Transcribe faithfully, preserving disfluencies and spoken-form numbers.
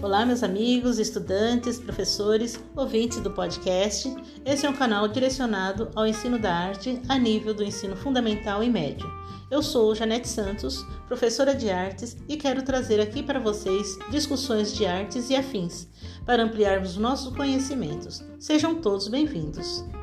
Olá, meus amigos, estudantes, professores, ouvintes do podcast. Esse é um canal direcionado ao ensino da arte a nível do ensino fundamental e médio. Eu sou Janete Santos, professora de artes, e quero trazer aqui para vocês discussões de artes e afins, para ampliarmos nossos conhecimentos. Sejam todos bem-vindos.